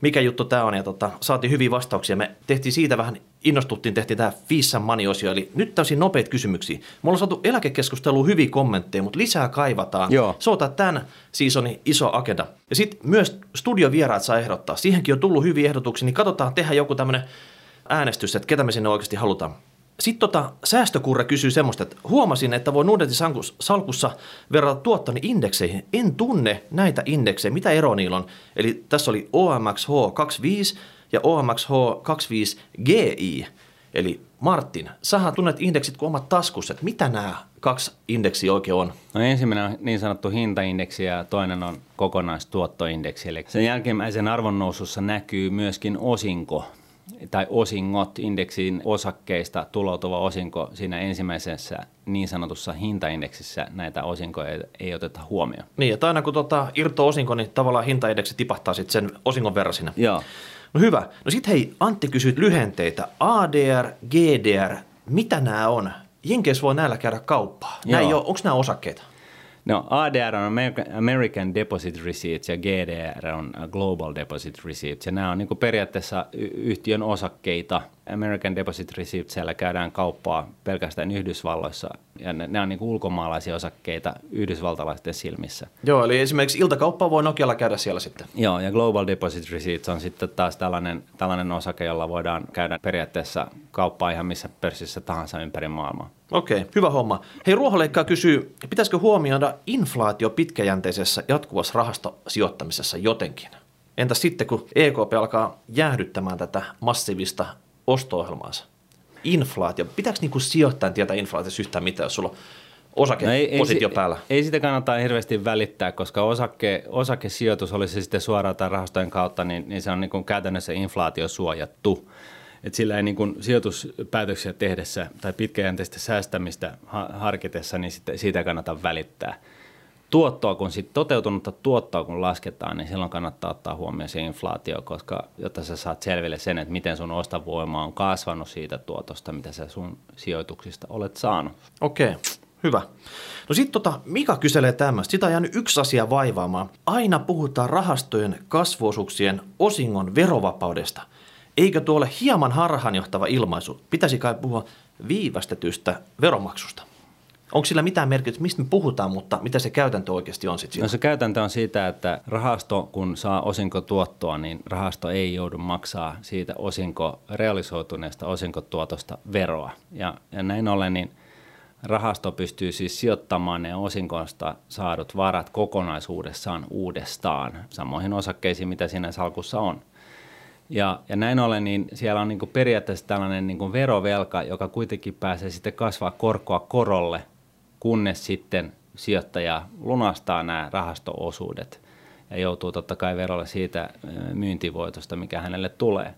mikä juttu tämä on. Ja tota, saatiin hyviä vastauksia. Me tehtiin siitä vähän, innostuttiin, tehtiin tämä Visa Money-osio. Eli nyt täysin nopeita kysymyksiä. Me ollaan saatu eläkekeskusteluun hyviä kommentteja, mutta lisää kaivataan. Joo. Se otetaan tämän seasonin iso agenda. Ja sitten myös studiovieraat saa ehdottaa. Siihenkin on tullut hyviä ehdotuksia, niin katsotaan, tehdä joku tämmöinen äänestys, että ketä me sinne oikeasti halutaan. Sitten tota, säästökurra kysyy semmoista, että huomasin, että voi nuudetisalkussa verrata tuottoni indekseihin. En tunne näitä indeksejä. Mitä ero niillä on? Eli tässä oli O M X H kaksikymmentäviisi ja O M X H kaksikymmentäviisi G I. Eli Martin, sähän tunnet indeksit kuin omat taskussa. Mitä nämä kaksi indeksiä oikein on? No ensimmäinen on niin sanottu hintaindeksi ja toinen on kokonaistuottoindeksi. Eli sen jälkimmäisen arvonnousussa näkyy myöskin osinko. Tai osingot, indeksin osakkeista tuloutuva osinko, siinä ensimmäisessä niin sanotussa hintaindeksissä näitä osinkoja ei, ei oteta huomioon. Niin, että aina kun tota, irto osinko, niin tavallaan hintaindeksi tipahtaa sitten sen osingon verran siinä. Joo. No hyvä. No sitten hei, Antti kysyi lyhenteitä. A D R, G D R, mitä nämä on? Jenkeissä voi näillä käydä kauppaa. Onko nämä osakkeita? No A D R on American Deposit Receipts ja G D R on Global Deposit Receipts ja nämä on niin kuin periaatteessa yhtiön osakkeita American Deposit Receipt, siellä käydään kauppaa pelkästään Yhdysvalloissa, ja ne, ne on niin kuin ulkomaalaisia osakkeita yhdysvaltalaisten silmissä. Joo, eli esimerkiksi iltakauppaa voi Nokialla käydä siellä sitten. Joo, ja Global Deposit Receipts on sitten taas tällainen, tällainen osake, jolla voidaan käydä periaatteessa kauppaa ihan missä pörssissä tahansa ympäri maailmaa. Okei, hyvä homma. Hei, Ruoholeikkaa kysyy, pitäisikö huomioida inflaatio pitkäjänteisessä jatkuvassa rahastosijoittamisessa jotenkin? Entä sitten, kun E K P alkaa jäähdyttämään tätä massiivista osto-ohjelmaansa? Inflaatio. Pitääkö niinku sijoittajan tietää inflaatiossa yhtään mitään, jos sulla on osakepositio no päällä? Ei, ei sitä kannata hirveästi välittää, koska osake, osakesijoitus, olisi se sitten suoraan tai rahastojen kautta, niin, niin se on niinku käytännössä inflaatiosuojattu. Et sillä ei niinku sijoituspäätöksiä tehdessä tai pitkäjänteistä säästämistä harkitessa, niin sitä, siitä kannata välittää. Tuottoa, kun sit toteutunutta tuottoa kun lasketaan, niin silloin kannattaa ottaa huomioon se inflaatio, koska jotta sä saat selville sen, että miten sun ostovoima on kasvanut siitä tuotosta, mitä sä sun sijoituksista olet saanut. Okei, hyvä. No sitten tota, Mika kyselee tämmöistä. Sitä on jäänyt yksi asia vaivaamaan. Aina puhutaan rahastojen kasvuosuuksien osingon verovapaudesta. Eikö tuo ole hieman harhaanjohtava ilmaisu? Pitäisi kai puhua viivästetystä veromaksusta. Onko sillä mitään merkitystä, mistä me puhutaan, mutta mitä se käytäntö oikeasti on sitten? No se käytäntö on siitä, että rahasto, kun saa osinkotuottoa, niin rahasto ei joudu maksaa siitä osinko, realisoituneesta osinkotuotosta veroa. Ja, ja näin ollen niin rahasto pystyy siis sijoittamaan ne osinkoista saadut varat kokonaisuudessaan uudestaan samoihin osakkeisiin, mitä siinä salkussa on. Ja, ja näin ollen, niin siellä on niin kuin periaatteessa tällainen niin kuin verovelka, joka kuitenkin pääsee sitten kasvaa korkoa korolle, kunnes sitten sijoittaja lunastaa nämä rahasto-osuudet ja joutuu totta kai verolle siitä myyntivoitosta, mikä hänelle tulee.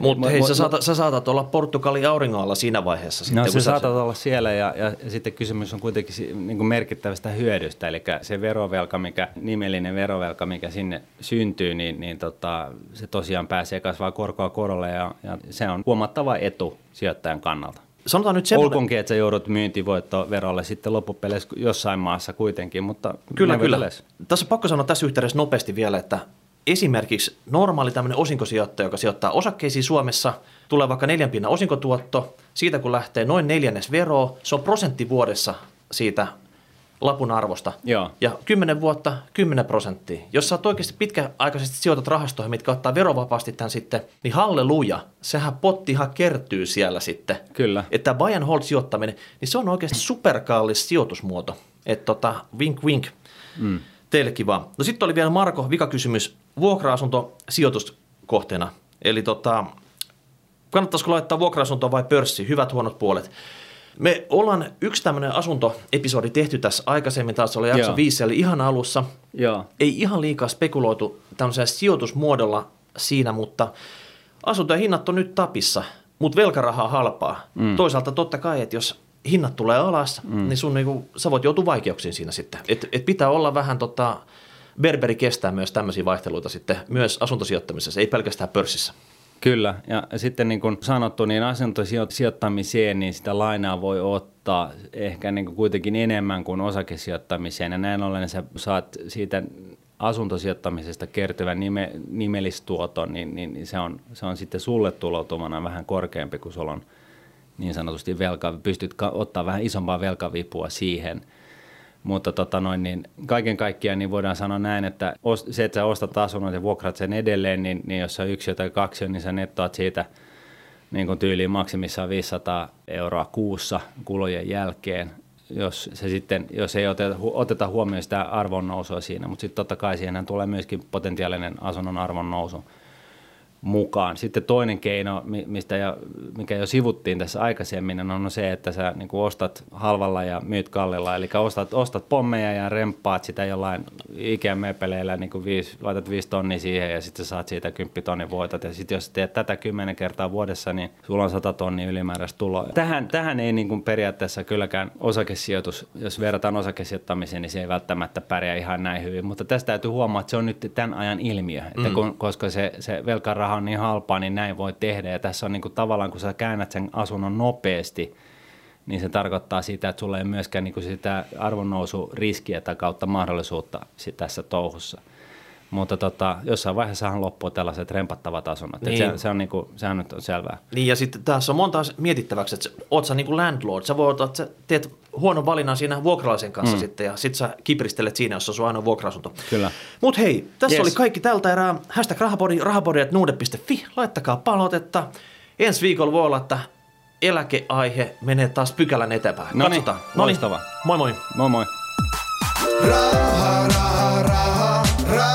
Mutta hei, mu- sä, saata, sä saatat olla Portugalin auringolla siinä vaiheessa. Sitten, no sä saatat se... olla siellä ja, ja, ja sitten kysymys on kuitenkin niin kuin merkittävästä hyödystä. Eli se verovelka, mikä, nimellinen verovelka, mikä sinne syntyy, niin, niin tota, se tosiaan pääsee kasvaa korkoa korolle ja, ja se on huomattava etu sijoittajan kannalta. Sanotaan nyt semmoinen... Olkoonkin, että sä joudut myyntivoittoverolle sitten loppupeleissä jossain maassa kuitenkin, mutta... Kyllä, kyllä. Peleissä. Tässä on pakko sanoa tässä yhteydessä nopeasti vielä, että esimerkiksi normaali tämmöinen osinkosijoittaja, joka sijoittaa osakkeisiin Suomessa, tulee vaikka neljän pinnan osinkotuotto, siitä kun lähtee noin neljännes veroa, se on prosentti vuodessa siitä lapun arvosta. Joo. Ja kymmenen vuotta, kymmenen prosenttia. Jos sä oot oikeasti pitkäaikaisesti sijoitat rahastoihin, mitkä ottaa verovapaasti tämän sitten, niin halleluja, sehän pottihan kertyy siellä sitten. Kyllä. Että buy and hold sijoittaminen, niin se on oikeasti superkallis sijoitusmuoto. Että tota, wink wink, mm. teillekin vaan. No sitten oli vielä Marko, vikakysymys. Vuokra-asunto sijoituskohteena. Eli tota, kannattaisiko laittaa vuokra-asuntoa vai pörssi? Hyvät, huonot puolet. Me ollaan yksi tämmöinen asuntoepisodi tehty tässä aikaisemmin. Taas oli jakso viisi, eli ihan alussa. Joo. Ei ihan liikaa spekuloitu tämmöisellä sijoitusmuodolla siinä, mutta asuntojen hinnat on nyt tapissa, mutta velkarahaa halpaa. Mm. Toisaalta totta kai, että jos hinnat tulee alas, mm. niin sun niinku, sä voit joutua vaikeuksiin siinä sitten. Et, et pitää olla vähän tota... Berberi kestää myös tämmöisiä vaihteluita sitten, myös asuntosijoittamisessa, ei pelkästään pörssissä. Kyllä, ja sitten niin kuin sanottu, niin asuntosijoittamiseen niin sitä lainaa voi ottaa ehkä niin kuin kuitenkin enemmän kuin osakesijoittamiseen, ja näin ollen sä saat siitä asuntosijoittamisesta kertyvän nime, nimellistuoton, niin, niin se, on, se on sitten sulle tuloutumana vähän korkeampi, kun sulla on niin sanotusti velka, pystyt ottaa vähän isompaa velkavipua siihen. Mutta tota noin, niin kaiken kaikkiaan niin voidaan sanoa näin, että se, että sä ostat asunnon ja vuokraat sen edelleen, niin, niin jos on yksi tai kaksi, niin sä nettoat siitä niin kun tyyliin maksimissaan viisisataa euroa kuussa kulujen jälkeen, jos, se sitten, jos ei oteta, oteta huomioon sitä arvonnousua siinä. Mutta sitten totta kai siihen tulee myöskin potentiaalinen asunnon arvonnousu mukaan. Sitten toinen keino, mistä jo, mikä jo sivuttiin tässä aikaisemmin, on se, että sä niin kuin ostat halvalla ja myyt kallilla. Eli ostat, ostat pommeja ja remppaat sitä jollain Ikea-möpeleillä, niin kuin viisi, laitat viisi tonnia siihen ja sitten saat siitä kymmenen tonnin voitot. Ja sitten jos teet tätä kymmenen kertaa vuodessa, niin sulla on sata tonnia ylimääräistä tuloa. Tähän, tähän ei niin kuin periaatteessa kylläkään osakesijoitus, jos verrataan osakesijoittamiseen, niin se ei välttämättä pärjää ihan näin hyvin. Mutta tästä täytyy huomaa, että se on nyt tämän ajan ilmiö, että kun, koska se, se velkaraha on niin halpaa, niin näin voi tehdä. Ja tässä on niin kuin tavallaan, kun sä käännät sen asunnon nopeasti, niin se tarkoittaa sitä, että sulla ei myöskään niin kuin sitä arvonnousu riskiä tai kautta mahdollisuutta tässä touhussa. Mutta tota, jossain vaiheessahan loppuu tällaiset rempattavat asunnot. Niin. Se, se, on niinku, sehän nyt on selvää. Niin ja sitten tässä on monta mietittäväksi, että oot sä niinku landlord. Sä voit, että sä teet huonon valinnan siinä vuokralaisen kanssa mm. sitten ja sit sä kipristelet siinä, jos on sun ainoa vuokra-asunto. Kyllä. Mut hei, tässä yes. oli kaikki tältä erää. Hashtag rahapodi, rahapodi at nuude piste fi. Laittakaa palautetta. Ensi viikolla voi olla, että eläkeaihe menee taas pykälän eteenpäin. No niin, loistavaa. Moi moi. Moi moi. Raha, raha, raha, raha.